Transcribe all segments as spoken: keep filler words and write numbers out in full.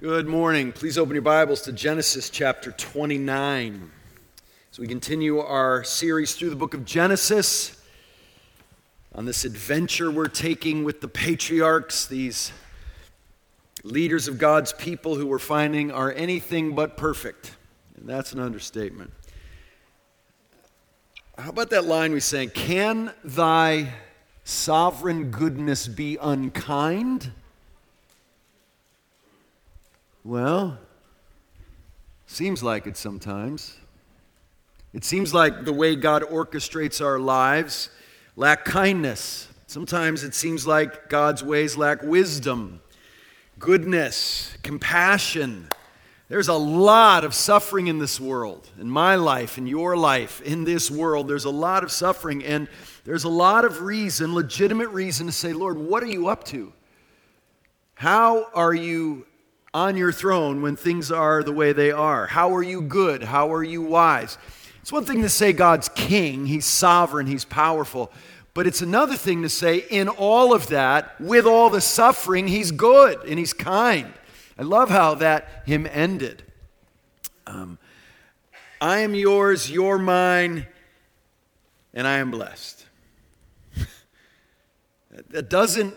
Good morning. Please open your Bibles to Genesis chapter twenty-nine. As we continue our series through the book of Genesis, on this adventure we're taking with the patriarchs, these leaders of God's people who we're finding are anything but perfect. And that's an understatement. How about that line we sang? Can thy sovereign goodness be unkind? Well, seems like it sometimes. It seems like the way God orchestrates our lives lack kindness. Sometimes it seems like God's ways lack wisdom, goodness, compassion. There's a lot of suffering in this world, in my life, in your life, in this world. There's a lot of suffering, and there's a lot of reason, legitimate reason to say, Lord, what are you up to? How are you on your throne when things are the way they are? How are you good? How are you wise? It's one thing to say God's king, he's sovereign, he's powerful, but it's another thing to say in all of that, with all the suffering, he's good and he's kind. I love how that hymn ended. Um, I am yours, you're mine, and I am blessed. That doesn't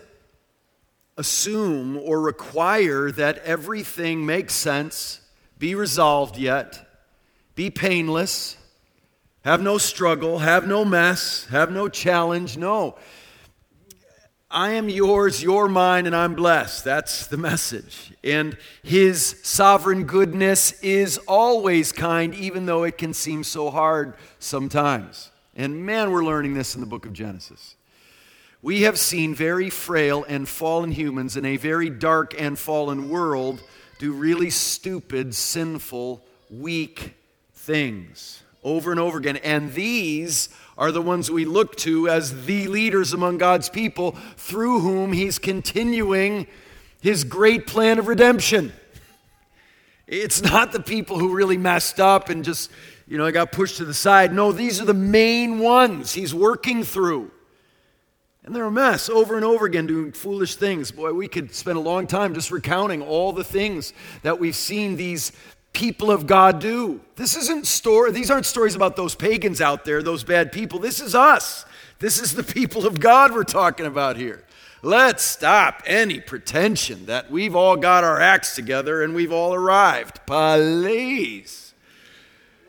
assume or require that everything makes sense, be resolved yet, be painless, have no struggle, have no mess, have no challenge. No. I am yours, you're mine, and I'm blessed. That's the message. And his sovereign goodness is always kind, even though it can seem so hard sometimes. And man, we're learning this in the book of Genesis. We have seen very frail and fallen humans in a very dark and fallen world do really stupid, sinful, weak things over and over again. And these are the ones we look to as the leaders among God's people through whom he's continuing his great plan of redemption. It's not the people who really messed up and just, you know, got pushed to the side. No, these are the main ones he's working through. And they're a mess over and over again doing foolish things. Boy, we could spend a long time just recounting all the things that we've seen these people of God do. This isn't story. These aren't stories about those pagans out there, those bad people. This is us. This is the people of God we're talking about here. Let's stop any pretension that we've all got our acts together and we've all arrived. Please.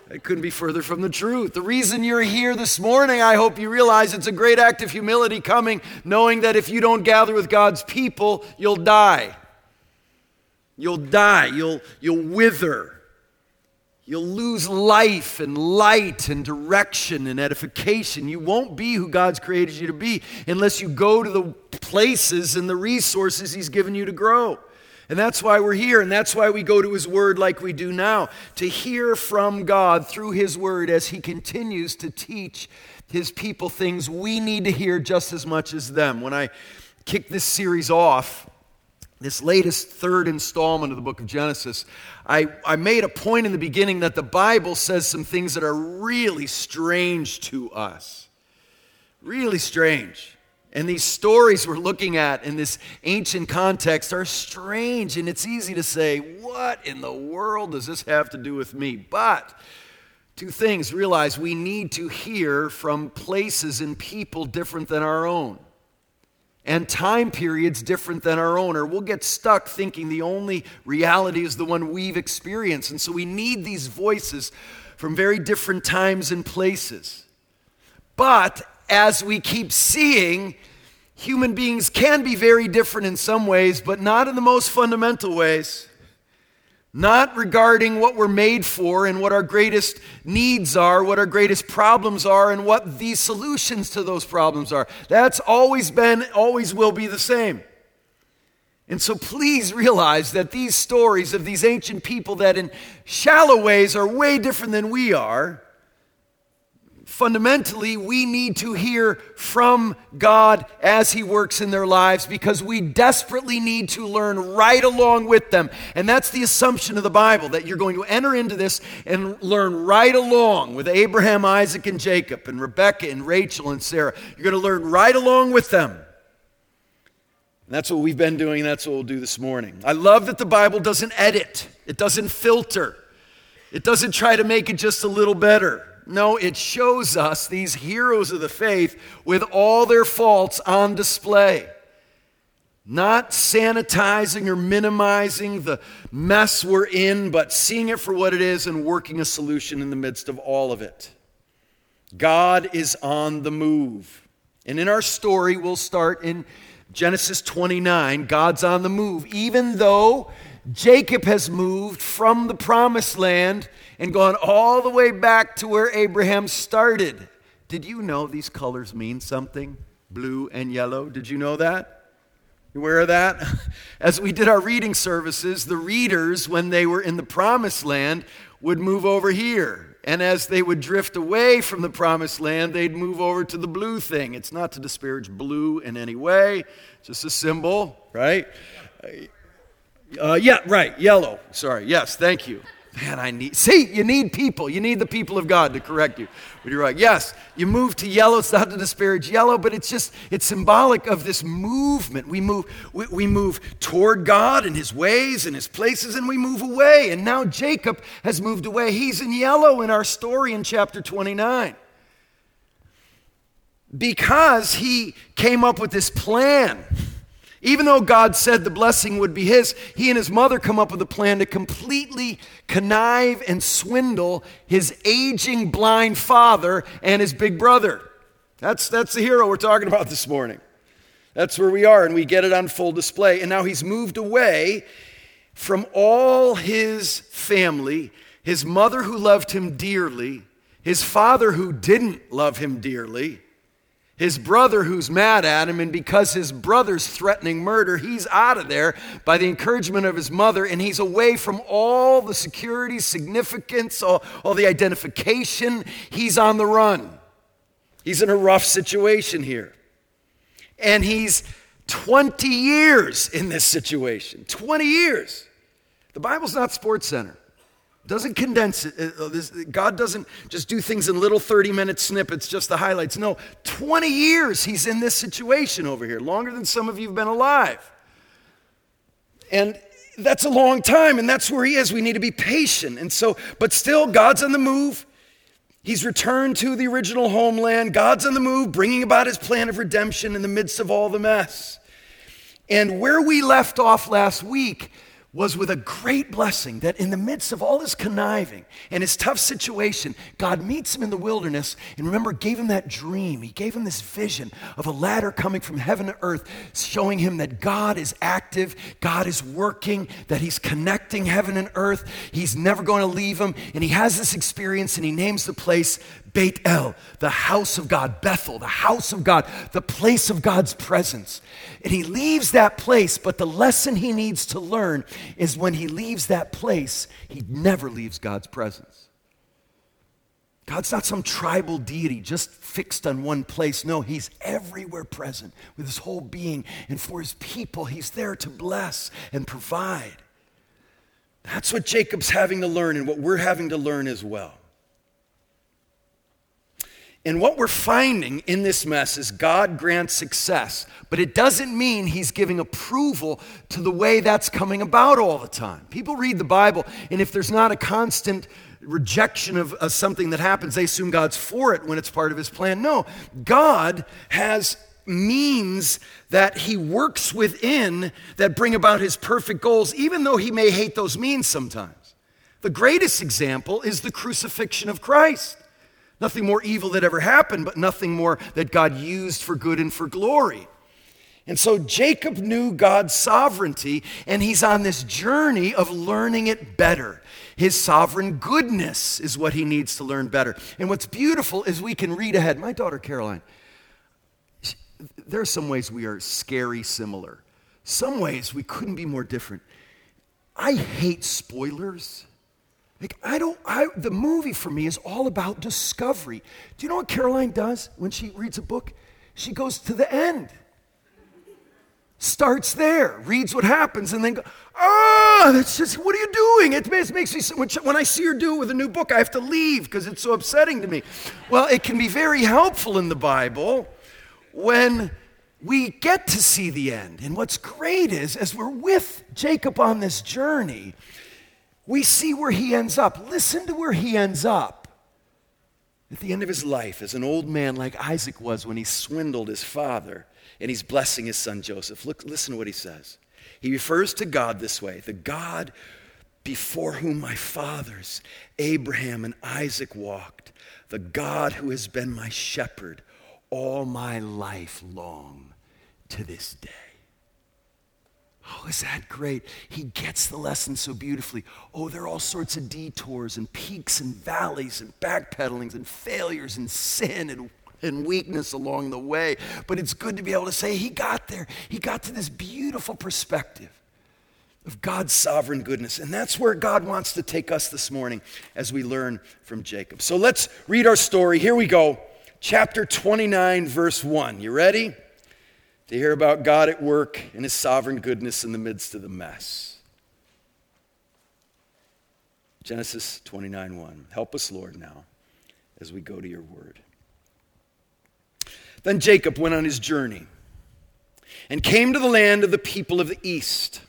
It couldn't be further from the truth. The reason you're here this morning, I hope you realize it's a great act of humility coming, knowing that if you don't gather with God's people, you'll die. You'll die. You'll, you'll wither. You'll lose life and light and direction and edification. You won't be who God's created you to be unless you go to the places and the resources he's given you to grow. And that's why we're here, and that's why we go to his word like we do now, to hear from God through his word as he continues to teach his people things we need to hear just as much as them. When I kick this series off, this latest third installment of the book of Genesis, I, I made a point in the beginning that the Bible says some things that are really strange to us, really strange. And these stories we're looking at in this ancient context are strange, and it's easy to say, what in the world does this have to do with me? But two things. Realize we need to hear from places and people different than our own, and time periods different than our own, or we'll get stuck thinking the only reality is the one we've experienced. And so we need these voices from very different times and places. But as we keep seeing, human beings can be very different in some ways, but not in the most fundamental ways. Not regarding what we're made for and what our greatest needs are, what our greatest problems are, and what the solutions to those problems are. That's always been, always will be the same. And so please realize that these stories of these ancient people that in shallow ways are way different than we are, fundamentally, we need to hear from God as he works in their lives because we desperately need to learn right along with them. And that's the assumption of the Bible, that you're going to enter into this and learn right along with Abraham, Isaac, and Jacob, and Rebecca, and Rachel, and Sarah. You're going to learn right along with them. And that's what we've been doing. That's what we'll do this morning. I love that the Bible doesn't edit. It doesn't filter. It doesn't try to make it just a little better. No, it shows us these heroes of the faith with all their faults on display. Not sanitizing or minimizing the mess we're in, but seeing it for what it is and working a solution in the midst of all of it. God is on the move. And in our story, we'll start in Genesis twenty-nine. God's on the move. Even though Jacob has moved from the promised land and gone all the way back to where Abraham started. Did you know these colors mean something? Blue and yellow. Did you know that? You aware of that? As we did our reading services, the readers, when they were in the promised land, would move over here. And as they would drift away from the promised land, they'd move over to the blue thing. It's not to disparage blue in any way. It's just a symbol, right? Uh, yeah, right, yellow. Sorry, yes, thank you. Man, I need, see, you need people. You need the people of God to correct you. But you're right, yes, you move to yellow. It's not to disparage yellow, but it's just, it's symbolic of this movement. We move, we, we move toward God and his ways and his places, and we move away. And now Jacob has moved away. He's in yellow in our story in chapter twenty-nine. Because he came up with this plan. Even though God said the blessing would be his, he and his mother come up with a plan to completely connive and swindle his aging blind father and his big brother. That's, that's the hero we're talking about this morning. That's where we are, and we get it on full display. And now he's moved away from all his family, his mother who loved him dearly, his father who didn't love him dearly, his brother who's mad at him, and because his brother's threatening murder, he's out of there by the encouragement of his mother, and he's away from all the security, significance, all, all the identification. He's on the run. He's in a rough situation here. And he's twenty years in this situation. twenty years. The Bible's not Sports Center. Doesn't condense it. God doesn't just do things in little thirty-minute snippets, just the highlights. No, twenty years he's in this situation over here, longer than some of you have been alive. And that's a long time, and that's where he is. We need to be patient. And so, but still, God's on the move. He's returned to the original homeland. God's on the move, bringing about his plan of redemption in the midst of all the mess. And where we left off last week was with a great blessing that in the midst of all his conniving and his tough situation, God meets him in the wilderness and, remember, gave him that dream. He gave him this vision of a ladder coming from heaven to earth, showing him that God is active, God is working, that he's connecting heaven and earth. He's never going to leave him. And he has this experience, and he names the place Beit El, the house of God, Bethel, the house of God, the place of God's presence. And he leaves that place, but the lesson he needs to learn is when he leaves that place, he never leaves God's presence. God's not some tribal deity just fixed on one place. No, he's everywhere present with his whole being. And for his people, he's there to bless and provide. That's what Jacob's having to learn, and what we're having to learn as well. And what we're finding in this mess is God grants success, but it doesn't mean he's giving approval to the way that's coming about all the time. People read the Bible, and if there's not a constant rejection of, of something that happens, they assume God's for it when it's part of his plan. No, God has means that he works within that bring about his perfect goals, even though he may hate those means sometimes. The greatest example is the crucifixion of Christ. Nothing more evil that ever happened, but nothing more that God used for good and for glory. And so Jacob knew God's sovereignty, and he's on this journey of learning it better. His sovereign goodness is what he needs to learn better. And what's beautiful is we can read ahead. My daughter, Caroline, there are some ways we are scary similar. Some ways we couldn't be more different. I hate spoilers. Like, I don't, I, the movie for me is all about discovery. Do you know what Caroline does when she reads a book? She goes to the end, starts there, reads what happens, and then goes, ah, that's just, what are you doing? It makes me, when I see her do it with a new book, I have to leave because it's so upsetting to me. Well, it can be very helpful in the Bible when we get to see the end. And what's great is, as we're with Jacob on this journey, we see where he ends up. Listen to where he ends up. At the end of his life, as an old man like Isaac was when he swindled his father, and he's blessing his son Joseph. Look, listen to what he says. He refers to God this way, the God before whom my fathers, Abraham and Isaac, walked, the God who has been my shepherd all my life long to this day. Oh, is that great? He gets the lesson so beautifully. Oh, there are all sorts of detours and peaks and valleys and backpedalings and failures and sin and and weakness along the way. But it's good to be able to say he got there. He got to this beautiful perspective of God's sovereign goodness. And that's where God wants to take us this morning as we learn from Jacob. So let's read our story. Here we go. Chapter twenty-nine, verse one. You ready? To hear about God at work and his sovereign goodness in the midst of the mess. Genesis twenty-nine one. Help us, Lord, now as we go to your word. Then Jacob went on his journey and came to the land of the people of the east.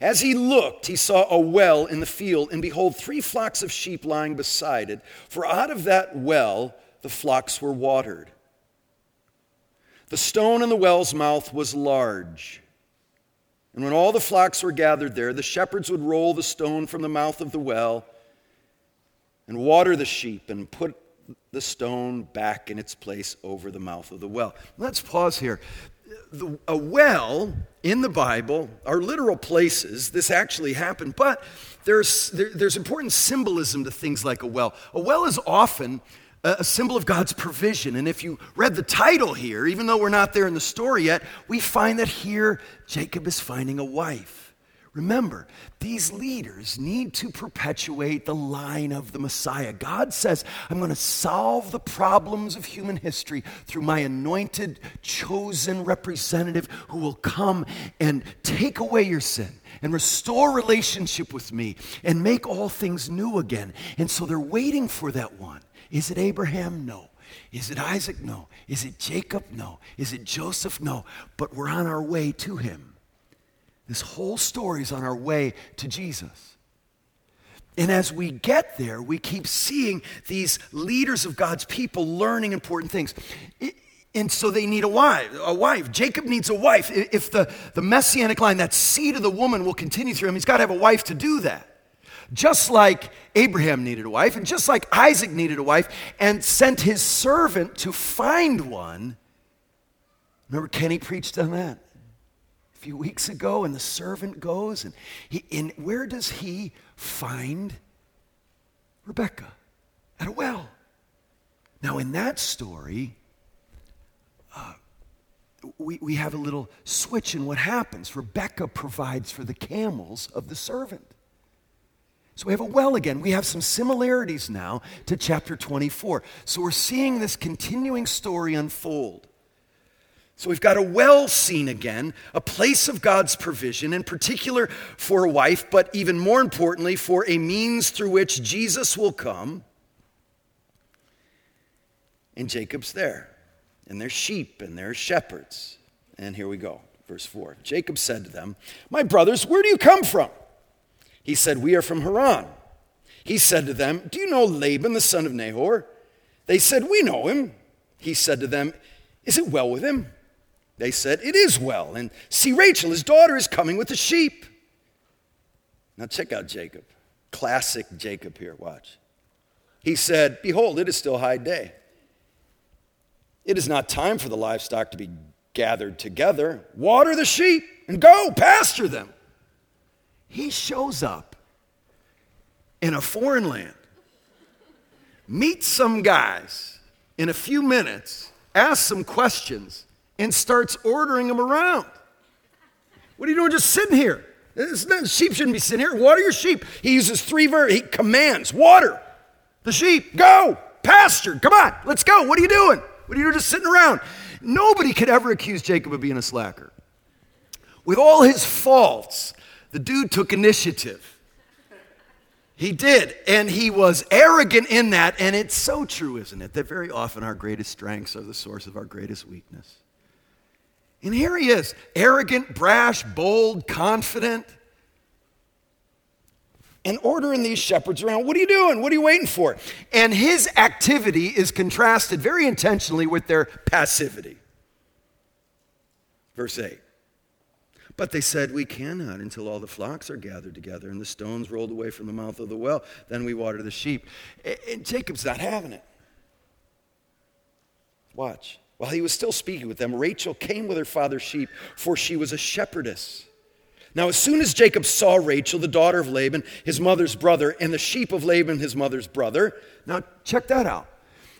As he looked, he saw a well in the field, and behold, three flocks of sheep lying beside it, for out of that well the flocks were watered. The stone in the well's mouth was large, and when all the flocks were gathered there, the shepherds would roll the stone from the mouth of the well and water the sheep and put the stone back in its place over the mouth of the well. Let's pause here. The, a well in the Bible are literal places. This actually happened, but there's there, there's important symbolism to things like a well. A well is often a, a symbol of God's provision, and if you read the title here, even though we're not there in the story yet, we find that here Jacob is finding a wife. Remember, these leaders need to perpetuate the line of the Messiah. God says, I'm going to solve the problems of human history through my anointed, chosen representative who will come and take away your sin and restore relationship with me and make all things new again. And so they're waiting for that one. Is it Abraham? No. Is it Isaac? No. Is it Jacob? No. Is it Joseph? No. But we're on our way to him. This whole story is on our way to Jesus. And as we get there, we keep seeing these leaders of God's people learning important things. And so they need a wife. A wife. Jacob needs a wife. If the, the messianic line, that seed of the woman, will continue through him, he's got to have a wife to do that. Just like Abraham needed a wife, and just like Isaac needed a wife, and sent his servant to find one. Remember, Kenny preached on that a few weeks ago, and the servant goes, and he, and where does he find Rebecca? At a well. Now, in that story, uh, we we have a little switch in what happens. Rebecca provides for the camels of the servant. So we have a well again. We have some similarities now to chapter twenty-four. So we're seeing this continuing story unfold. So we've got a well scene again, a place of God's provision, in particular for a wife, but even more importantly, for a means through which Jesus will come. And Jacob's there, and there's sheep, and there's shepherds. And here we go, verse four. Jacob said to them, my brothers, where do you come from? He said, we are from Haran. He said to them, do you know Laban, the son of Nahor? They said, we know him. He said to them, is it well with him? They said, it is well. And see, Rachel, his daughter, is coming with the sheep. Now check out Jacob. Classic Jacob here, watch. He said, behold, it is still high day. It is not time for the livestock to be gathered together. Water the sheep and go pasture them. He shows up in a foreign land, meets some guys in a few minutes, asks some questions, and starts ordering them around. What are you doing just sitting here? Not, sheep shouldn't be sitting here. Water your sheep. He uses three verbs. He commands, water the sheep, go, pasture, come on, let's go. What are you doing? What are you doing just sitting around? Nobody could ever accuse Jacob of being a slacker. With all his faults, the dude took initiative. He did, and he was arrogant in that, and it's so true, isn't it, that very often our greatest strengths are the source of our greatest weakness. And here he is, arrogant, brash, bold, confident. And ordering these shepherds around, what are you doing? What are you waiting for? And his activity is contrasted very intentionally with their passivity. Verse eight. But they said, we cannot until all the flocks are gathered together and the stones rolled away from the mouth of the well. Then we water the sheep. And Jacob's not having it. Watch. While he was still speaking with them, Rachel came with her father's sheep, for she was a shepherdess. Now, as soon as Jacob saw Rachel, the daughter of Laban, his mother's brother, and the sheep of Laban, his mother's brother. Now, check that out.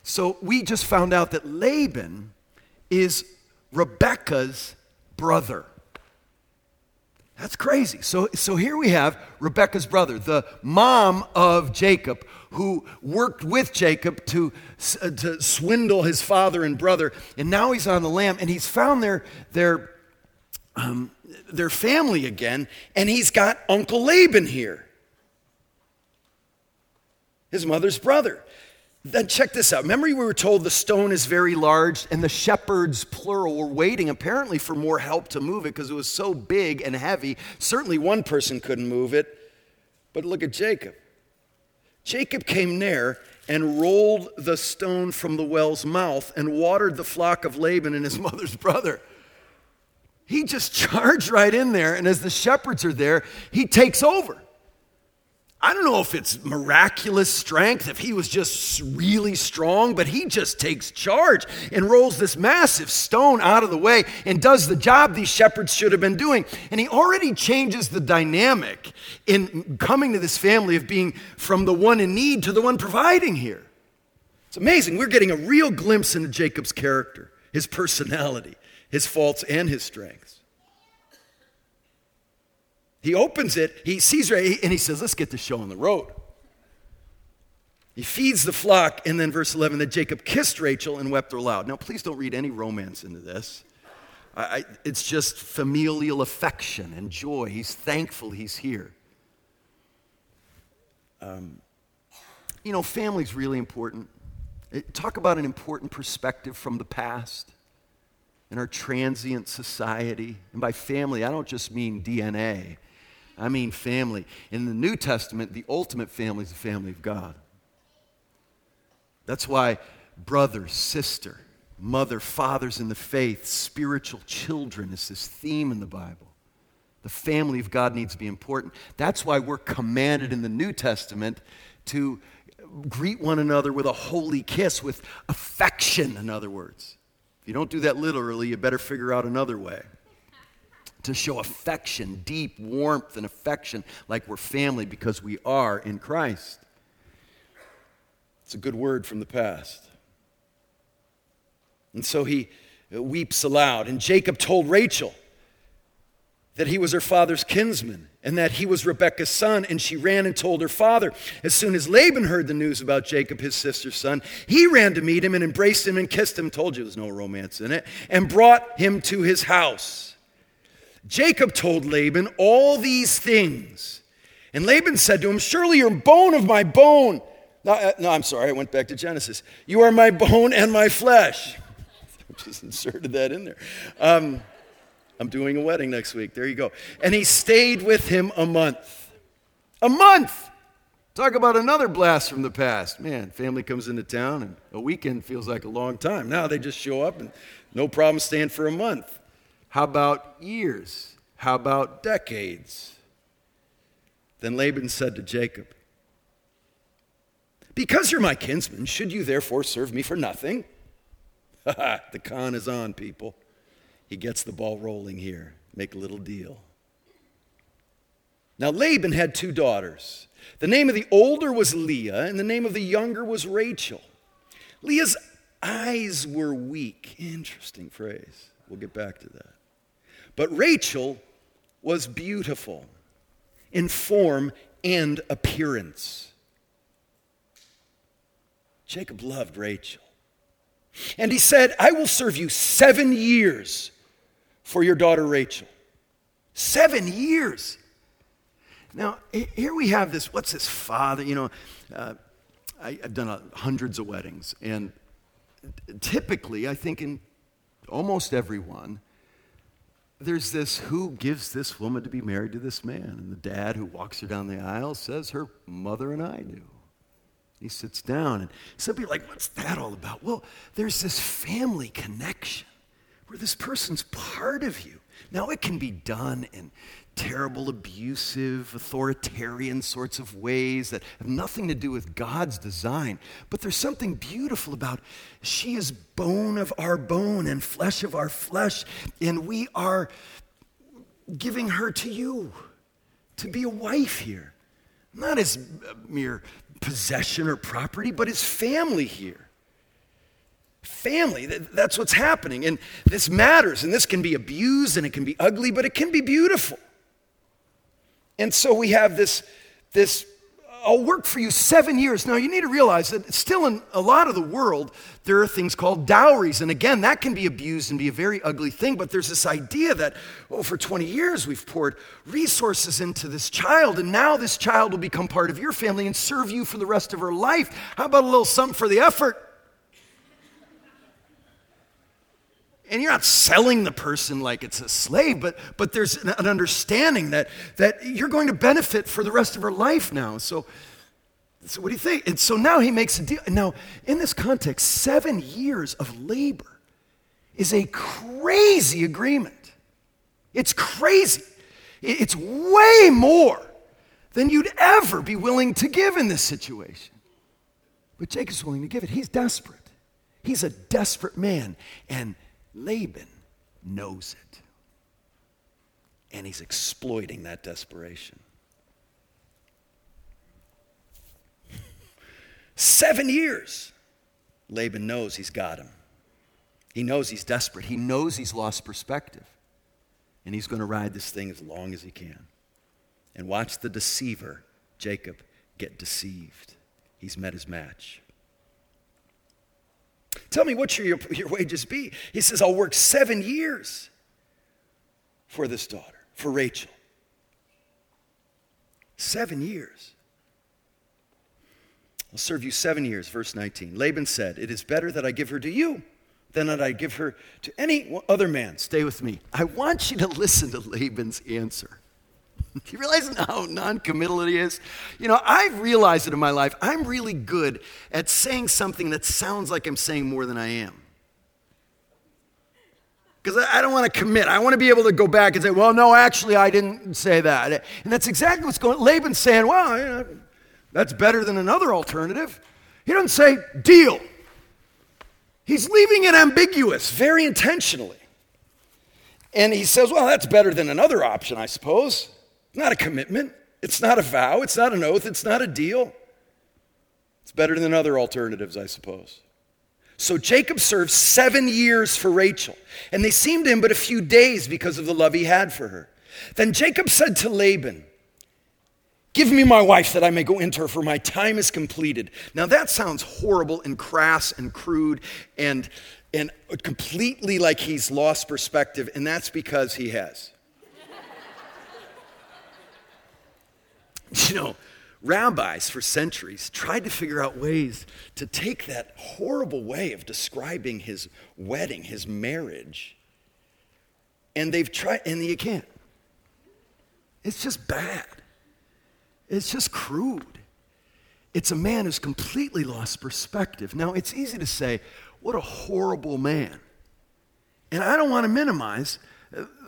So we just found out that Laban is Rebecca's brother. That's crazy. So, so here we have Rebecca's brother, the mom of Jacob, who worked with Jacob to, uh, to swindle his father and brother. And now he's on the lam, and he's found their... their um, their family again, and he's got Uncle Laban here, his mother's brother. Then check this out. Remember we were told the stone is very large, and the shepherds, plural, were waiting apparently for more help to move it because it was so big and heavy. Certainly one person couldn't move it, but look at Jacob. Jacob came near and rolled the stone from the well's mouth and watered the flock of Laban and his mother's brother. He just charged right in there, and as the shepherds are there, he takes over. I don't know if it's miraculous strength, if he was just really strong, but he just takes charge and rolls this massive stone out of the way and does the job these shepherds should have been doing. And he already changes the dynamic in coming to this family of being from the one in need to the one providing here. It's amazing. We're getting a real glimpse into Jacob's character, his personality, his faults and his strengths. He opens it, he sees her, and he says, let's get this show on the road. He feeds the flock, and then verse eleven, that Jacob kissed Rachel and wept aloud. Now, please don't read any romance into this. I, I, it's just familial affection and joy. He's thankful he's here. Um, you know, family's really important. It, talk about an important perspective from the past. In our transient society, and by family, I don't just mean D N A. I mean family. In the New Testament, the ultimate family is the family of God. That's why brother, sister, mother, fathers in the faith, spiritual children is this theme in the Bible. The family of God needs to be important. That's why we're commanded in the New Testament to greet one another with a holy kiss, with affection, in other words. If you don't do that literally, you better figure out another way to show affection, deep warmth and affection, like we're family because we are in Christ. It's a good word from the past. And so he weeps aloud. And Jacob told Rachel that he was her father's kinsman and that he was Rebekah's son, and she ran and told her father. As soon as Laban heard the news about Jacob, his sister's son, he ran to meet him and embraced him and kissed him, told you there was no romance in it, and brought him to his house. Jacob told Laban all these things. And Laban said to him, surely you're bone of my bone. No, no I'm sorry, I went back to Genesis. You are my bone and my flesh. I just inserted that in there. Um... I'm doing a wedding next week. There you go. And he stayed with him a month. A month! Talk about another blast from the past. Man, family comes into town, and a weekend feels like a long time. Now they just show up, and no problem staying for a month. How about years? How about decades? Then Laban said to Jacob, because you're my kinsman, should you therefore serve me for nothing? The con is on, people. He gets the ball rolling here. Make a little deal. Now Laban had two daughters. The name of the older was Leah, and the name of the younger was Rachel. Leah's eyes were weak. Interesting phrase. We'll get back to that. But Rachel was beautiful in form and appearance. Jacob loved Rachel. And he said, I will serve you seven years. For your daughter Rachel. Seven years. Now, here we have this, what's this father? You know, uh, I, I've done uh, hundreds of weddings, and typically, I think in almost every one, there's this, who gives this woman to be married to this man? And the dad who walks her down the aisle says, her mother and I do. He sits down, and some people are like, what's that all about? Well, there's this family connection where this person's part of you. Now, it can be done in terrible, abusive, authoritarian sorts of ways that have nothing to do with God's design. But there's something beautiful about she is bone of our bone and flesh of our flesh, and we are giving her to you to be a wife here. Not as mere possession or property, but as family here. Family, that's what's happening. And this matters, and this can be abused, and it can be ugly, but it can be beautiful. And so we have this, this I'll work for you seven years. Now, you need to realize that still in a lot of the world, there are things called dowries. And again, that can be abused and be a very ugly thing. But there's this idea that, oh, for twenty years, we've poured resources into this child. And now this child will become part of your family and serve you for the rest of her life. How about a little something for the effort? And you're not selling the person like it's a slave, but but there's an understanding that that you're going to benefit for the rest of her life now. So, so what do you think? And so now he makes a deal. Now, in this context, seven years of labor is a crazy agreement. It's crazy. It's way more than you'd ever be willing to give in this situation. But Jacob's willing to give it. He's desperate. He's a desperate man. And Laban knows it, and he's exploiting that desperation. Seven years, Laban knows he's got him. He knows he's desperate. He knows he's lost perspective, and he's going to ride this thing as long as he can. And watch the deceiver, Jacob, get deceived. He's met his match. Tell me, what should your, your wages be? He says, I'll work seven years for this daughter, for Rachel. Seven years. I'll serve you seven years, verse nineteen. Laban said, it is better that I give her to you than that I give her to any other man. Stay with me. I want you to listen to Laban's answer. Do you realize how non-committal it is? You know, I've realized it in my life. I'm really good at saying something that sounds like I'm saying more than I am. Because I don't want to commit. I want to be able to go back and say, well, no, actually, I didn't say that. And that's exactly what's going on. Laban's saying, well, you know, that's better than another alternative. He doesn't say, deal. He's leaving it ambiguous very intentionally. And he says, well, that's better than another option, I suppose. Not a commitment. It's not a vow. It's not an oath. It's not a deal. It's better than other alternatives, I suppose. So Jacob served seven years for Rachel, and they seemed to him but a few days because of the love he had for her. Then Jacob said to Laban, give me my wife that I may go into her, for my time is completed. Now that sounds horrible and crass and crude and, and completely like he's lost perspective, and that's because he has. You know, rabbis for centuries tried to figure out ways to take that horrible way of describing his wedding, his marriage, and they've tried, and you can't. It's just bad. It's just crude. It's a man who's completely lost perspective. Now, it's easy to say, what a horrible man. And I don't want to minimize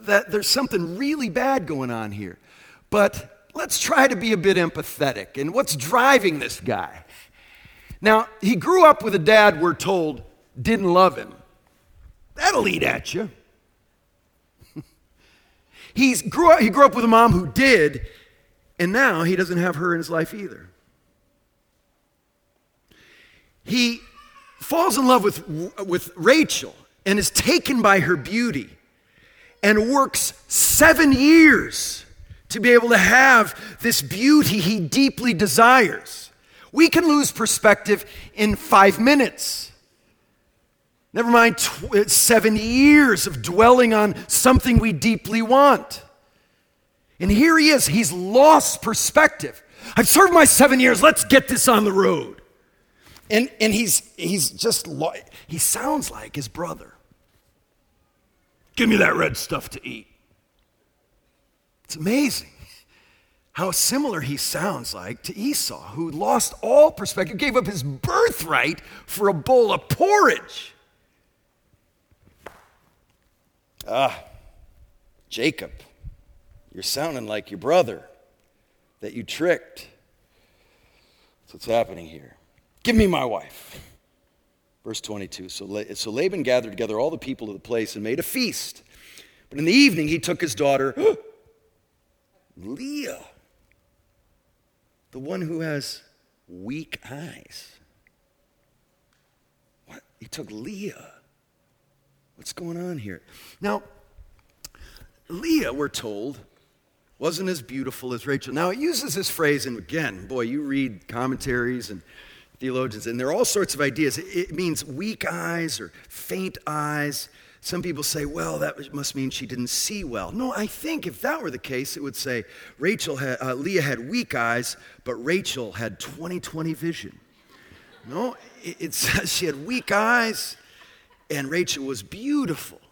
that there's something really bad going on here. But let's try to be a bit empathetic. And what's driving this guy? Now, he grew up with a dad, we're told, didn't love him. That'll eat at you. He's grew up, he grew up with a mom who did, and now he doesn't have her in his life either. He falls in love with, with Rachel and is taken by her beauty and works seven years to be able to have this beauty he deeply desires. We can lose perspective in five minutes. Never mind tw- seven years of dwelling on something we deeply want. And here he is, he's lost perspective. I've served my seven years, let's get this on the road. And and he's he's just, lo- he sounds like his brother. Give me that red stuff to eat. It's amazing how similar he sounds like to Esau, who lost all perspective, gave up his birthright for a bowl of porridge. Ah, Jacob, you're sounding like your brother that you tricked. That's what's happening here. Give me my wife. Verse twenty-two, so, La- so Laban gathered together all the people of the place and made a feast. But in the evening he took his daughter, Leah, the one who has weak eyes. What? He took Leah. What's going on here? Now, Leah, we're told, wasn't as beautiful as Rachel. Now, it uses this phrase, and again, boy, you read commentaries and theologians, and there are all sorts of ideas. It means weak eyes or faint eyes. Some people say, well, that must mean she didn't see well. No, I think if that were the case, it would say Rachel had, uh, Leah had weak eyes, but Rachel had twenty twenty vision. No, it, it says she had weak eyes, and Rachel was beautiful.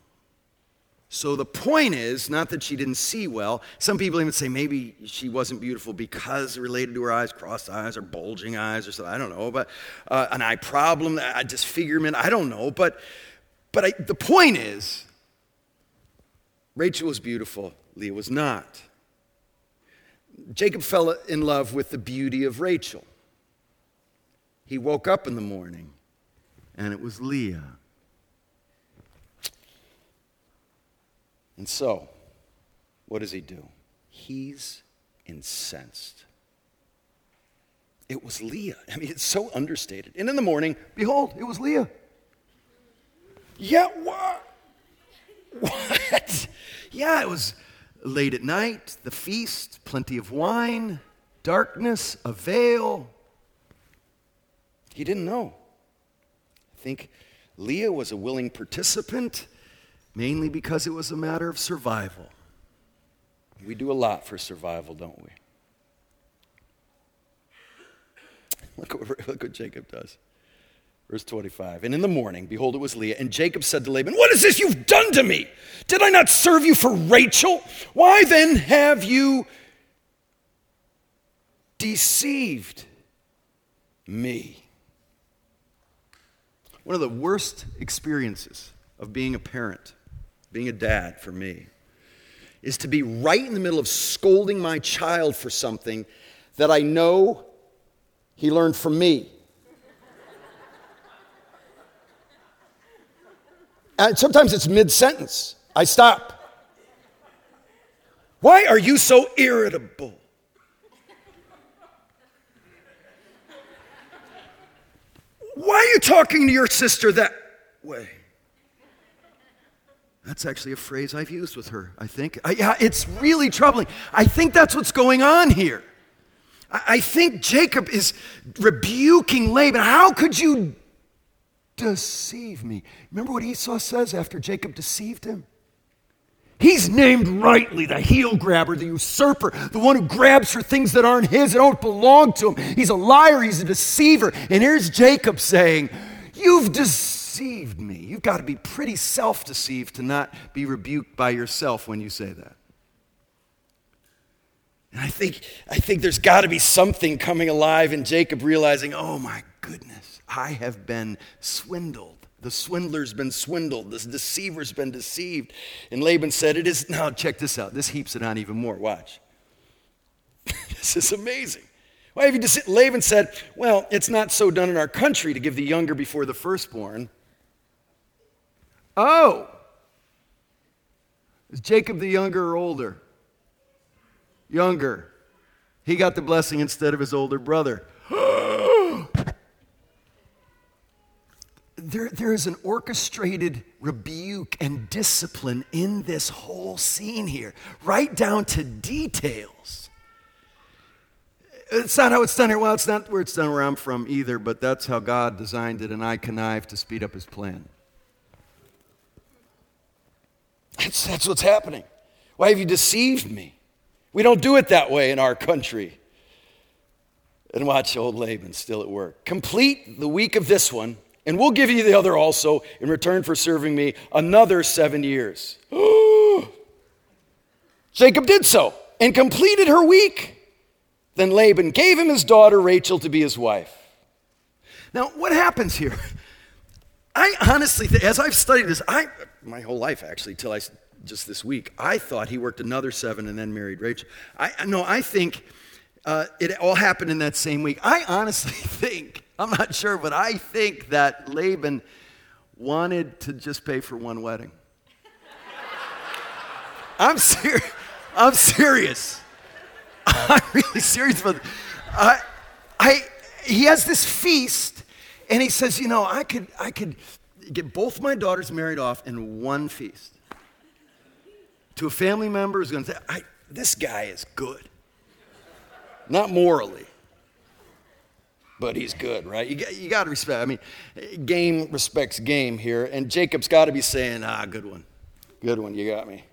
So the point is, not that she didn't see well. Some people even say maybe she wasn't beautiful because related to her eyes, crossed eyes or bulging eyes or something. I don't know, but uh, an eye problem, a disfigurement, I don't know. But but I, the point is, Rachel was beautiful, Leah was not. Jacob fell in love with the beauty of Rachel. He woke up in the morning, and it was Leah. And so, what does he do? He's incensed. It was Leah. I mean, it's so understated. And in the morning, behold, it was Leah. Yeah, what? What? Yeah, it was late at night, the feast, plenty of wine, darkness, a veil. He didn't know. I think Leah was a willing participant, mainly because it was a matter of survival. We do a lot for survival, don't we? Look what, look what Jacob does. Verse twenty-five, and in the morning, behold, it was Leah, and Jacob said to Laban, what is this you've done to me? Did I not serve you for Rachel? Why then have you deceived me? One of the worst experiences of being a parent, being a dad for me, is to be right in the middle of scolding my child for something that I know he learned from me. And sometimes it's mid-sentence. I stop. Why are you so irritable? Why are you talking to your sister that way? That's actually a phrase I've used with her, I think. I, yeah, it's really troubling. I think that's what's going on here. I, I think Jacob is rebuking Laban. How could you deceive me? Remember what Esau says after Jacob deceived him? He's named rightly the heel grabber, the usurper, the one who grabs for things that aren't his, that don't belong to him. He's a liar, he's a deceiver. And here's Jacob saying, you've deceived Deceived me. You've got to be pretty self-deceived to not be rebuked by yourself when you say that. And I think, I think there's got to be something coming alive in Jacob realizing, oh my goodness, I have been swindled. The swindler's been swindled. This deceiver's been deceived. And Laban said, it is, now check this out. This heaps it on even more. Watch. This is amazing. Why have you deceived? Laban said, well, it's not so done in our country to give the younger before the firstborn. Oh, is Jacob the younger or older? Younger. He got the blessing instead of his older brother. There, there is an orchestrated rebuke and discipline in this whole scene here, right down to details. It's not how it's done here. Well, it's not where it's done where I'm from either, but that's how God designed it, and I connive to speed up his plan. That's, that's what's happening. Why have you deceived me? We don't do it that way in our country. And watch old Laban still at work. Complete the week of this one, and we'll give you the other also in return for serving me another seven years. Jacob did so. and completed her week. Then Laban gave him his daughter Rachel to be his wife. Now, what happens here? I honestly, as I've studied this, I my whole life actually, till I just this week, I thought he worked another seven and then married Rachel. I no, I think uh, it all happened in that same week. I honestly think, I'm not sure, but I think that Laban wanted to just pay for one wedding. I'm serious. I'm serious. I'm really serious about this. I, I, he has this feast, and he says, you know, I could, I could get both my daughters married off in one feast. To a family member who's going to say, I, this guy is good. Not morally, but he's good, right? You, you got to respect. I mean, game respects game here, and Jacob's got to be saying, ah, good one. Good one, you got me.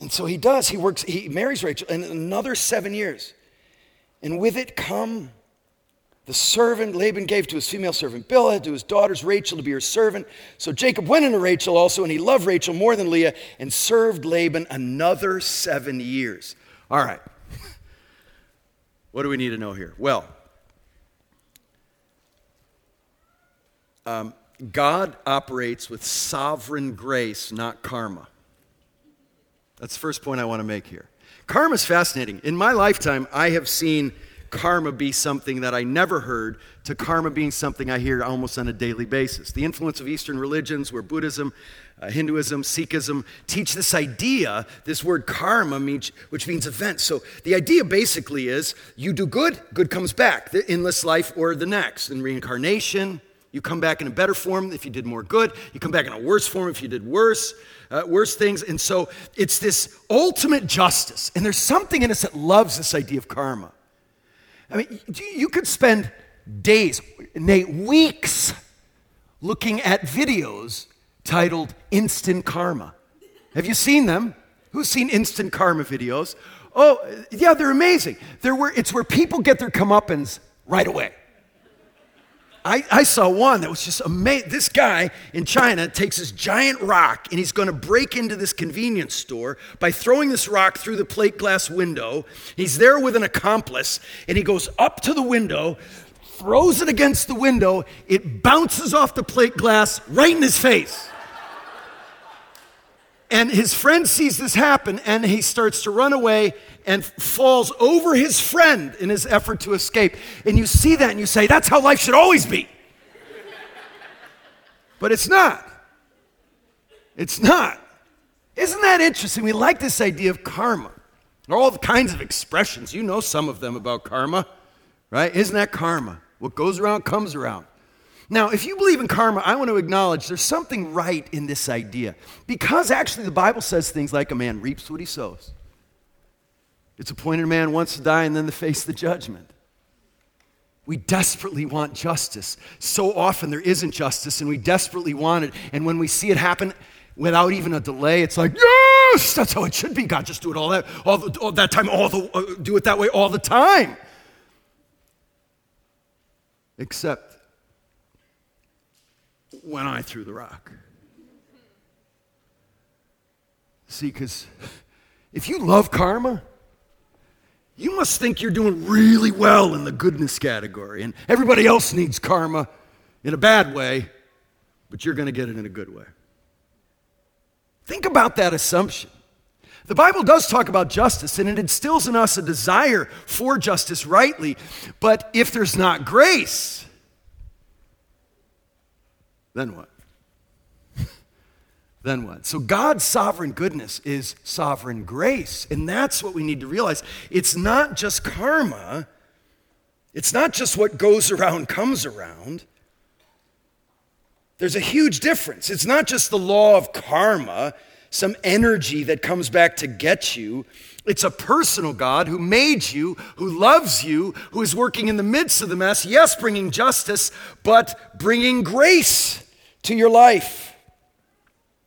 And so he does, he works, he marries Rachel in another seven years. And with it come the servant Laban gave to his female servant Bilhah, to his daughters Rachel to be her servant. So Jacob went into Rachel also, and he loved Rachel more than Leah, and served Laban another seven years. All right. What do we need to know here? Well, um, God operates with sovereign grace, not karma. That's the first point I want to make here. Karma is fascinating. In my lifetime, I have seen karma be something that I never heard to karma being something I hear almost on a daily basis. The influence of Eastern religions, where Buddhism, uh, Hinduism, Sikhism teach this idea, this word karma, means, which means event. So the idea basically is you do good, good comes back in this life or the next. In reincarnation, you come back in a better form if you did more good. You come back in a worse form if you did worse, uh, worse things. And so it's this ultimate justice. And there's something in us that loves this idea of karma. I mean, you could spend days, nay, weeks, looking at videos titled Instant Karma. Have you seen them? Who's seen Instant Karma videos? Oh, yeah, they're amazing. They're where, it's where people get their comeuppance right away. I, I saw one that was just amazing. This guy in China takes this giant rock, and he's going to break into this convenience store by throwing this rock through the plate glass window. He's there with an accomplice, and he goes up to the window, throws it against the window. It bounces off the plate glass right in his face. And his friend sees this happen, and he starts to run away and falls over his friend in his effort to escape. And you see that, and you say, that's how life should always be. But it's not. It's not. Isn't that interesting? We like this idea of karma. There are all kinds of expressions. You know some of them about karma, right? Isn't that karma? What goes around comes around. Now, if you believe in karma, I want to acknowledge there's something right in this idea. Because actually the Bible says things like a man reaps what he sows. It's appointed a man once to die and then to face the judgment. We desperately want justice. So often there isn't justice, and we desperately want it. And when we see it happen without even a delay, it's like, yes, that's how it should be. God, just do it all that, all, the, all that time, all the, uh, do it that way all the time. Except when I threw the rock. See, because if you love karma, you must think you're doing really well in the goodness category, and everybody else needs karma in a bad way, but you're going to get it in a good way. Think about that assumption. The Bible does talk about justice, and it instills in us a desire for justice rightly, but if there's not grace, then what? Then what? So God's sovereign goodness is sovereign grace, and that's what we need to realize. It's not just karma. It's not just what goes around comes around. There's a huge difference. It's not just the law of karma, some energy that comes back to get you. It's a personal God who made you, who loves you, who is working in the midst of the mess, yes, bringing justice, but bringing grace to your life.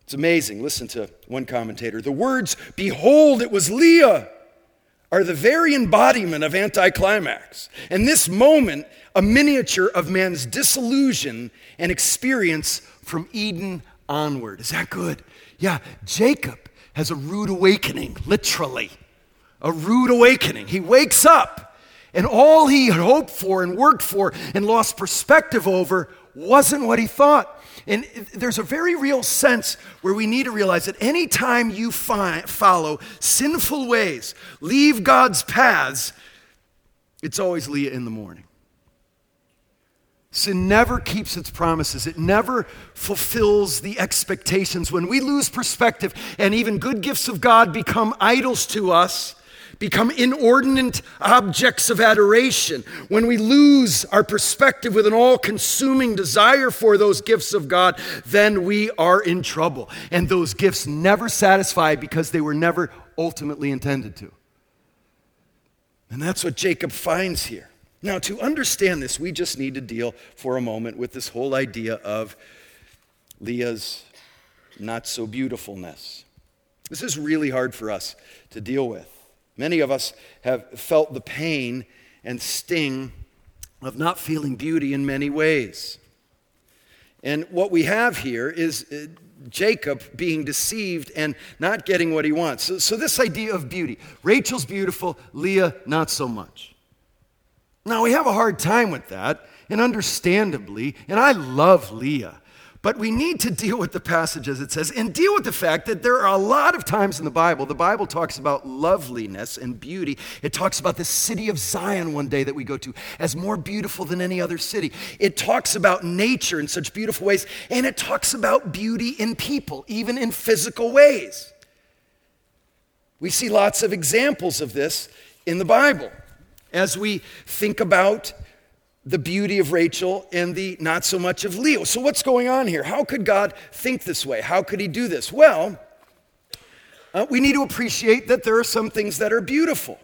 It's amazing. Listen to one commentator. The words, "Behold, it was Leah," are the very embodiment of anticlimax. And this moment, a miniature of man's disillusion and experience from Eden onward. Is that good? Yeah, Jacob has a rude awakening, literally. A rude awakening. He wakes up, and all he had hoped for and worked for and lost perspective over wasn't what he thought. And there's a very real sense where we need to realize that any time you fi- follow sinful ways, leave God's paths, it's always Leah in the morning. Sin never keeps its promises. It never fulfills the expectations. When we lose perspective and even good gifts of God become idols to us, become inordinate objects of adoration, when we lose our perspective with an all-consuming desire for those gifts of God, then we are in trouble. And those gifts never satisfy because they were never ultimately intended to. And that's what Jacob finds here. Now, to understand this, we just need to deal for a moment with this whole idea of Leah's not-so-beautifulness. This is really hard for us to deal with. Many of us have felt the pain and sting of not feeling beauty in many ways. And what we have here is Jacob being deceived and not getting what he wants. So, so this idea of beauty, Rachel's beautiful, Leah not so much. Now, we have a hard time with that, and understandably, and I love Leah, but we need to deal with the passage as it says, and deal with the fact that there are a lot of times in the Bible, the Bible talks about loveliness and beauty. It talks about the city of Zion one day that we go to as more beautiful than any other city. It talks about nature in such beautiful ways, and it talks about beauty in people, even in physical ways. We see lots of examples of this in the Bible. As we think about the beauty of Rachel and the not so much of Leah. So what's going on here? How could God think this way? How could he do this? Well, uh, we need to appreciate that there are some things that are beautiful.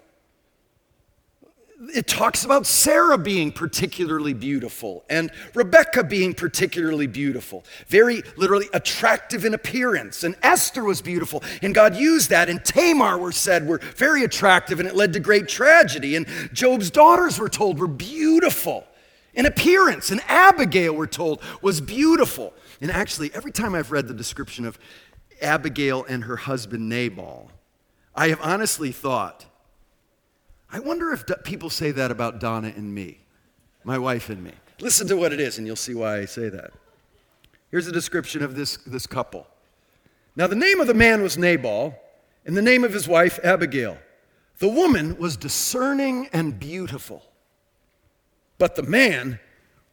It talks about Sarah being particularly beautiful and Rebecca being particularly beautiful, very literally attractive in appearance. And Esther was beautiful, and God used that. And Tamar were said were very attractive, and it led to great tragedy. And Job's daughters were told were beautiful in appearance. And Abigail, we're told, was beautiful. And actually, every time I've read the description of Abigail and her husband Nabal, I have honestly thought, I wonder if people say that about Donna and me, my wife and me. Listen to what it is, and you'll see why I say that. Here's a description of this, this couple. Now, the name of the man was Nabal, and the name of his wife, Abigail. The woman was discerning and beautiful, but the man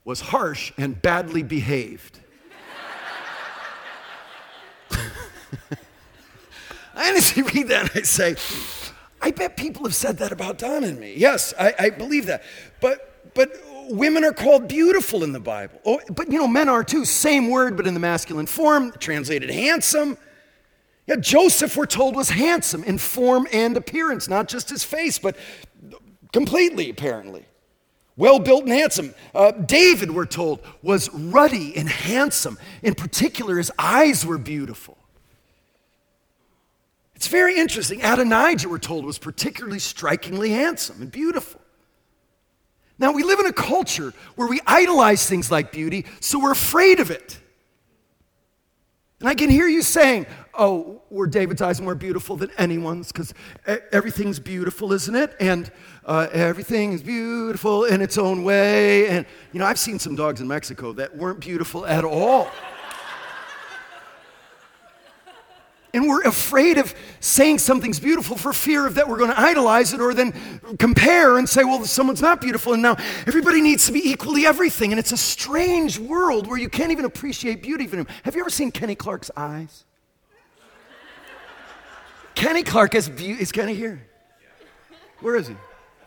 was harsh and badly behaved. I honestly read that and I say, I bet people have said that about Don and me. Yes, I, I believe that. But but women are called beautiful in the Bible. Oh, but, you know, men are too. Same word, but in the masculine form, translated handsome. Yeah, Joseph, we're told, was handsome in form and appearance, not just his face, but completely, apparently. Well-built and handsome. Uh, David, we're told, was ruddy and handsome. In particular, his eyes were beautiful. It's very interesting. Adonijah, we're told, was particularly strikingly handsome and beautiful. Now, we live in a culture where we idolize things like beauty, so we're afraid of it. And I can hear you saying, oh, were David's eyes more beautiful than anyone's? Because everything's beautiful, isn't it? And uh, everything is beautiful in its own way. And, you know, I've seen some dogs in Mexico that weren't beautiful at all. And we're afraid of saying something's beautiful for fear of that we're going to idolize it or then compare and say, well, someone's not beautiful, and now everybody needs to be equally everything. And it's a strange world where you can't even appreciate beauty. Have you ever seen Kenny Clark's eyes? Kenny Clark has beauty. Is Kenny here? Where is he?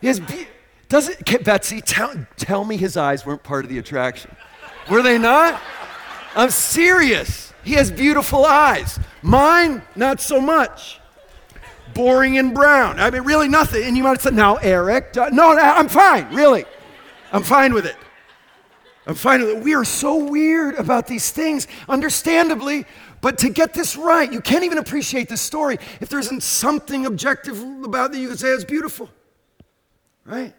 He has beauty. Does it, Betsy, tell, tell me his eyes weren't part of the attraction. Were they not? I'm serious. He has beautiful eyes. Mine, not so much. Boring and brown. I mean, really nothing. And you might say, now, Eric. No, no, I'm fine, really. I'm fine with it. I'm fine with it. We are so weird about these things, understandably. But to get this right, you can't even appreciate the story if there isn't something objective about that you can say it's beautiful, right?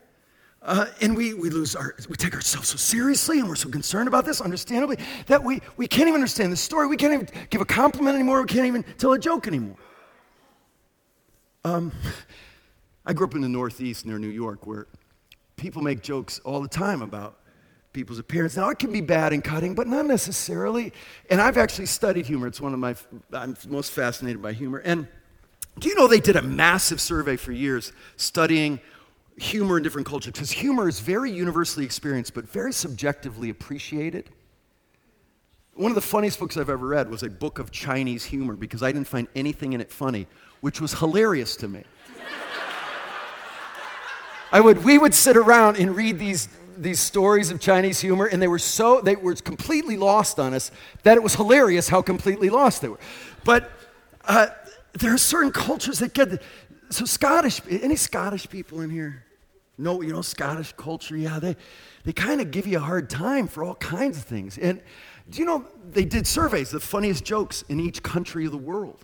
Uh, and we we lose our, we take ourselves so seriously, and we're so concerned about this, understandably, that we, we can't even understand the story. We can't even give a compliment anymore. We can't even tell a joke anymore. Um, I grew up in the Northeast near New York where people make jokes all the time about people's appearance. Now, it can be bad and cutting, but not necessarily. And I've actually studied humor. It's one of my, I'm most fascinated by humor. And do you know they did a massive survey for years studying humor in different cultures? Because humor is very universally experienced, but very subjectively appreciated. One of the funniest books I've ever read was a book of Chinese humor because I didn't find anything in it funny, which was hilarious to me. I would, we would sit around and read these these stories of Chinese humor, and they were so, they were completely lost on us that it was hilarious how completely lost they were. But uh, there are certain cultures that get, so Scottish, any Scottish people in here? No, you know, Scottish culture, yeah, they, they kind of give you a hard time for all kinds of things. And do you know, they did surveys, the funniest jokes in each country of the world.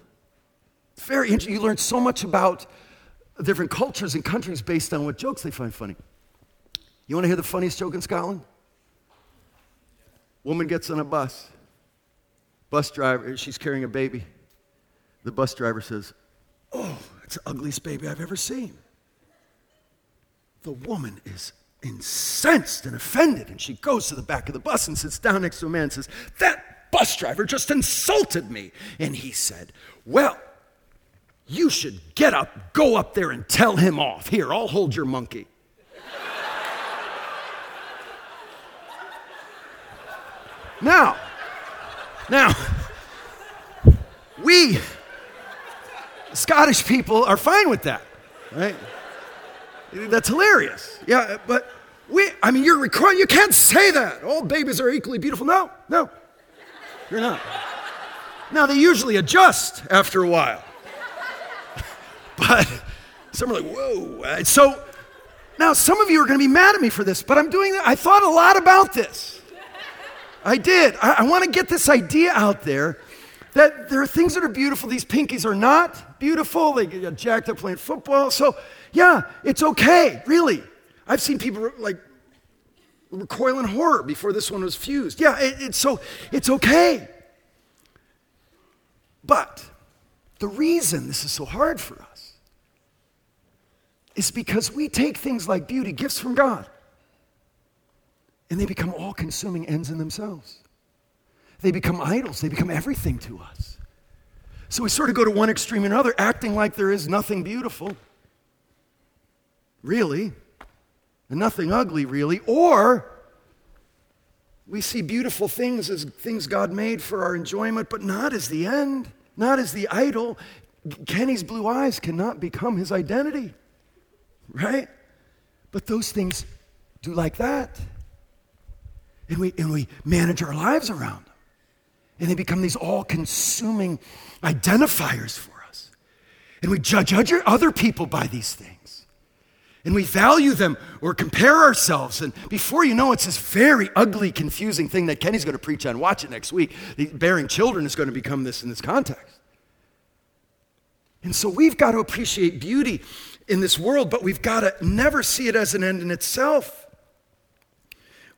It's very interesting. You learn so much about different cultures and countries based on what jokes they find funny. You want to hear the funniest joke in Scotland? Woman gets on a bus. Bus driver, she's carrying a baby. The bus driver says, "Oh, it's the ugliest baby I've ever seen." The woman is incensed and offended, and she goes to the back of the bus and sits down next to a man and says, "That bus driver just insulted me." And he said, "Well, you should get up, go up there and tell him off. Here, I'll hold your monkey." Now, now, we Scottish people are fine with that, right? That's hilarious. Yeah, but we, I mean, you're required, you can't say that. All babies are equally beautiful. No, no, you're not. Now, they usually adjust after a while. But some are like, whoa. So now some of you are going to be mad at me for this, but I'm doing that. I thought a lot about this. I did. I, I want to get this idea out there that there are things that are beautiful. These pinkies are not beautiful. They get jacked up playing football. So, yeah, it's okay, really. I've seen people, like, recoil in horror before this one was fused. Yeah, it, it's so it's okay. But the reason this is so hard for us is because we take things like beauty, gifts from God, and they become all-consuming ends in themselves. They become idols. They become everything to us. So we sort of go to one extreme and another, acting like there is nothing beautiful, really, and nothing ugly, really. Or we see beautiful things as things God made for our enjoyment, but not as the end, not as the idol. Kenny's blue eyes cannot become his identity, right? But those things do like that. And we, and we manage our lives around them. And they become these all-consuming identifiers for us. And we judge other people by these things. And we value them or compare ourselves. And before you know it, it's this very ugly, confusing thing that Kenny's going to preach on. Watch it next week. The bearing children is going to become this in this context. And so we've got to appreciate beauty in this world, but we've got to never see it as an end in itself.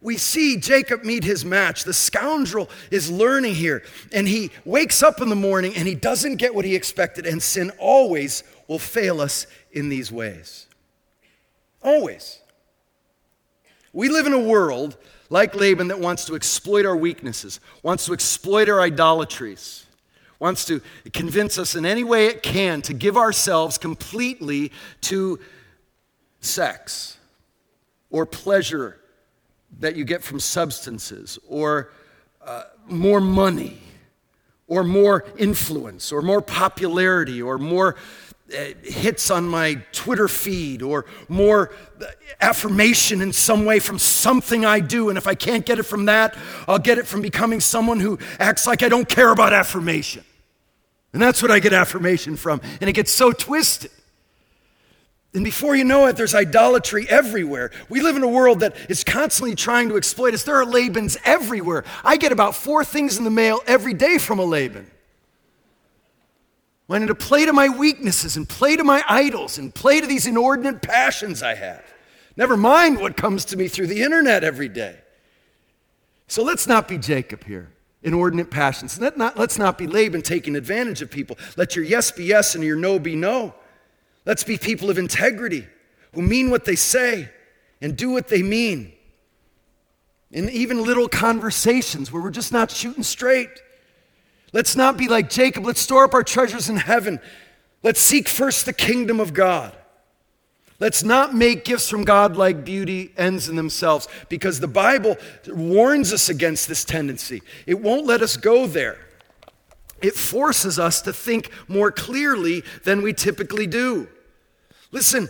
We see Jacob meet his match. The scoundrel is learning here, and he wakes up in the morning, and he doesn't get what he expected, and sin always will fail us in these ways. Always. We live in a world like Laban that wants to exploit our weaknesses, wants to exploit our idolatries, wants to convince us in any way it can to give ourselves completely to sex or pleasure that you get from substances, or uh, more money, or more influence, or more popularity, or more uh, hits on my Twitter feed, or more affirmation in some way from something I do, and if I can't get it from that, I'll get it from becoming someone who acts like I don't care about affirmation. And that's what I get affirmation from, and it gets so twisted. And before you know it, there's idolatry everywhere. We live in a world that is constantly trying to exploit us. There are Labans everywhere. I get about four things in the mail every day from a Laban. Wanting to play to my weaknesses and play to my idols and play to these inordinate passions I have. Never mind what comes to me through the internet every day. So let's not be Jacob here. Inordinate passions. Let not, let's not be Laban taking advantage of people. Let your yes be yes and your no be no. Let's be people of integrity who mean what they say and do what they mean. In even little conversations where we're just not shooting straight. Let's not be like Jacob. Let's store up our treasures in heaven. Let's seek first the kingdom of God. Let's not make gifts from God like beauty ends in themselves, because the Bible warns us against this tendency. It won't let us go there. It forces us to think more clearly than we typically do. Listen,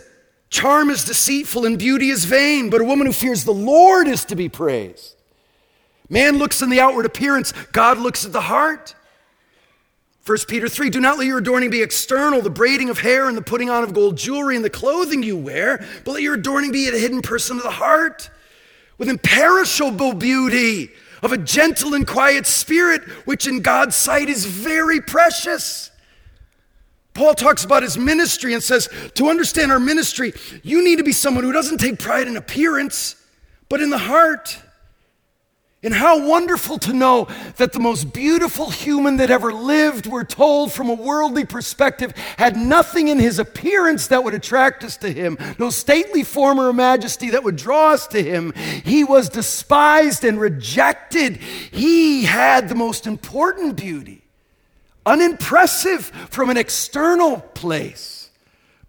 charm is deceitful and beauty is vain, but a woman who fears the Lord is to be praised. Man looks on the outward appearance, God looks at the heart. First Peter three, do not let your adorning be external, the braiding of hair and the putting on of gold jewelry and the clothing you wear, but let your adorning be a hidden person of the heart with imperishable beauty of a gentle and quiet spirit, which in God's sight is very precious. Paul talks about his ministry and says, to understand our ministry, you need to be someone who doesn't take pride in appearance, but in the heart. And how wonderful to know that the most beautiful human that ever lived, we're told from a worldly perspective, had nothing in his appearance that would attract us to him, no stately form or majesty that would draw us to him. He was despised and rejected. He had the most important beauty, unimpressive from an external place.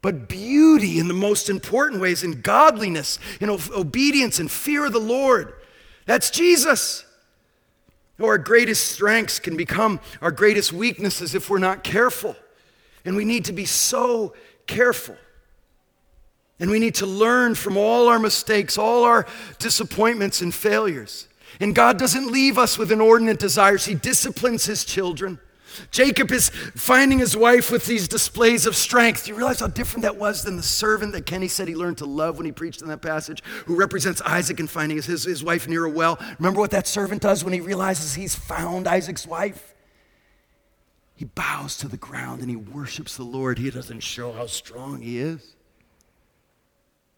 But beauty in the most important ways, in godliness, in obedience, in fear of the Lord. That's Jesus. Oh, our greatest strengths can become our greatest weaknesses if we're not careful. And we need to be so careful. And we need to learn from all our mistakes, all our disappointments and failures. And God doesn't leave us with inordinate desires. He disciplines his children. Jacob is finding his wife with these displays of strength. Do you realize how different that was than the servant that Kenny said he learned to love when he preached in that passage, who represents Isaac in finding his, his wife near a well? Remember what that servant does when he realizes he's found Isaac's wife? He bows to the ground and he worships the Lord. He doesn't show how strong he is.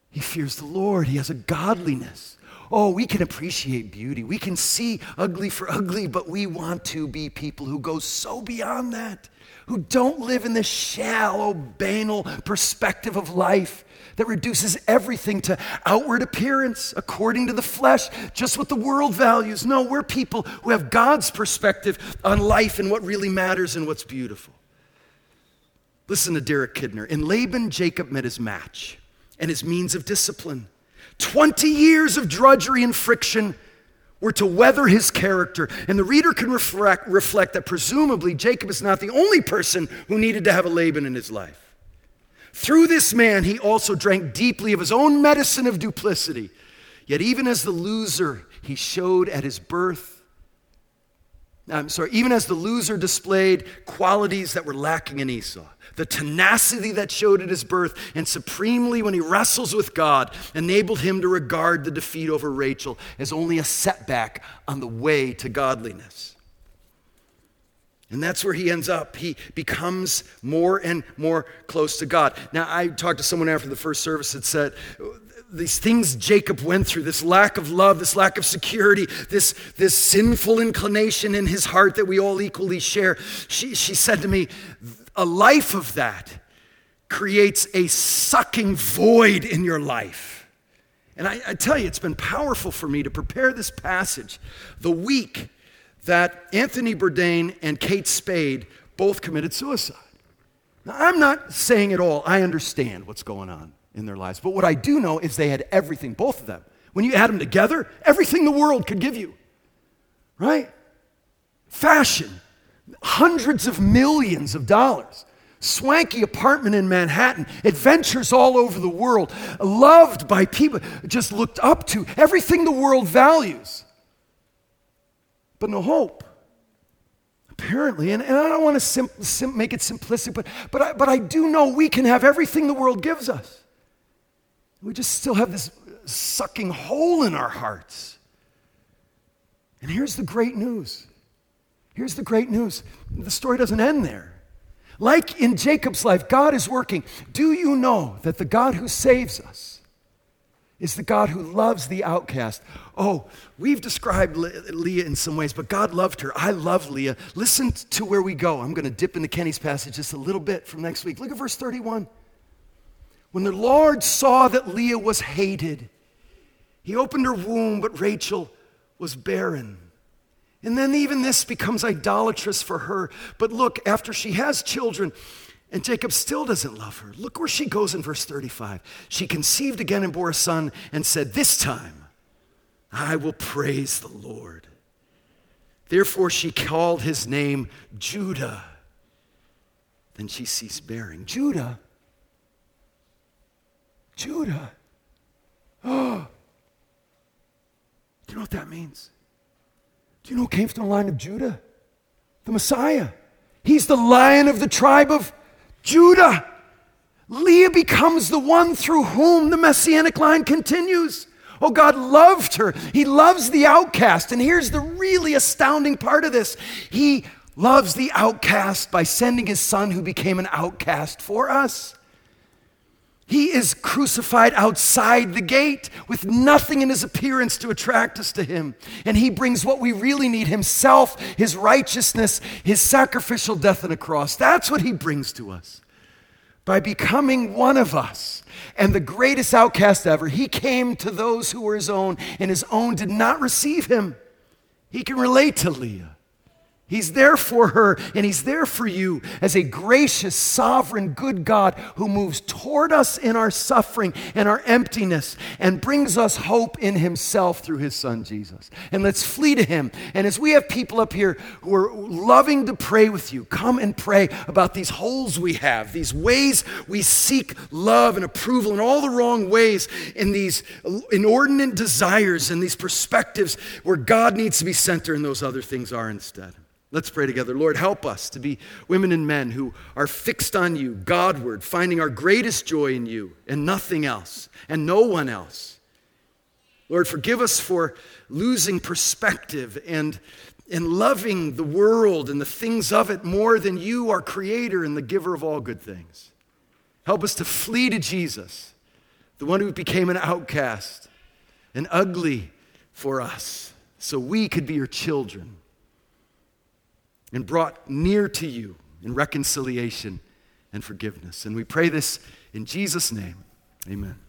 He fears the Lord. He has a godliness. Oh, we can appreciate beauty. We can see ugly for ugly, but we want to be people who go so beyond that, who don't live in this shallow, banal perspective of life that reduces everything to outward appearance according to the flesh, just what the world values. No, we're people who have God's perspective on life and what really matters and what's beautiful. Listen to Derek Kidner. In Laban, Jacob met his match and his means of discipline. Twenty years of drudgery and friction were to weather his character. And the reader can reflect, reflect that presumably Jacob is not the only person who needed to have a Laban in his life. Through this man, he also drank deeply of his own medicine of duplicity. Yet even as the loser, he showed at his birth, I'm sorry, even as the loser displayed qualities that were lacking in Esau. The tenacity that showed at his birth and supremely when he wrestles with God enabled him to regard the defeat over Rachel as only a setback on the way to godliness. And that's where he ends up. He becomes more and more close to God. Now, I talked to someone after the first service that said, these things Jacob went through, this lack of love, this lack of security, this, this sinful inclination in his heart that we all equally share. She, she said to me, a life of that creates a sucking void in your life. And I, I tell you, it's been powerful for me to prepare this passage the week that Anthony Bourdain and Kate Spade both committed suicide. Now, I'm not saying at all I understand what's going on in their lives, but what I do know is they had everything, both of them. When you add them together, everything the world could give you, right? Fashion. Hundreds of millions of dollars, swanky apartment in Manhattan, adventures all over the world, loved by people, just looked up to, everything the world values, but no hope, apparently. And, and I don't want to sim, sim, make it simplistic, but, but, I, but I do know we can have everything the world gives us. We just still have this sucking hole in our hearts. And here's the great news. Here's the great news. The story doesn't end there. Like in Jacob's life, God is working. Do you know that the God who saves us is the God who loves the outcast? Oh, we've described Le- Leah in some ways, but God loved her. I love Leah. Listen to where we go. I'm going to dip into Kenny's passage just a little bit from next week. Look at verse thirty-one. When the Lord saw that Leah was hated, he opened her womb, but Rachel was barren. And then even this becomes idolatrous for her. But look, after she has children, and Jacob still doesn't love her. Look where she goes in verse thirty-five. She conceived again and bore a son and said, "This time I will praise the Lord." Therefore she called his name Judah. Then she ceased bearing. Judah. Judah. Oh. Do you know what that means? Do you know who came from the line of Judah? The Messiah. He's the Lion of the tribe of Judah. Leah becomes the one through whom the Messianic line continues. Oh, God loved her. He loves the outcast. And here's the really astounding part of this. He loves the outcast by sending his son who became an outcast for us. He is crucified outside the gate with nothing in his appearance to attract us to him. And he brings what we really need, himself, his righteousness, his sacrificial death on a cross. That's what he brings to us by becoming one of us. And the greatest outcast ever, he came to those who were his own, and his own did not receive him. He can relate to Leah. He's there for her, and he's there for you as a gracious, sovereign, good God who moves toward us in our suffering and our emptiness and brings us hope in himself through his son, Jesus. And let's flee to him. And as we have people up here who are loving to pray with you, come and pray about these holes we have, these ways we seek love and approval in all the wrong ways, in these inordinate desires and these perspectives where God needs to be center and those other things are instead. Let's pray together. Lord, help us to be women and men who are fixed on you, Godward, finding our greatest joy in you and nothing else and no one else. Lord, forgive us for losing perspective and, and loving the world and the things of it more than you, our creator and the giver of all good things. Help us to flee to Jesus, the one who became an outcast and ugly for us so we could be your children, and brought near to you in reconciliation and forgiveness. And we pray this in Jesus' name. Amen.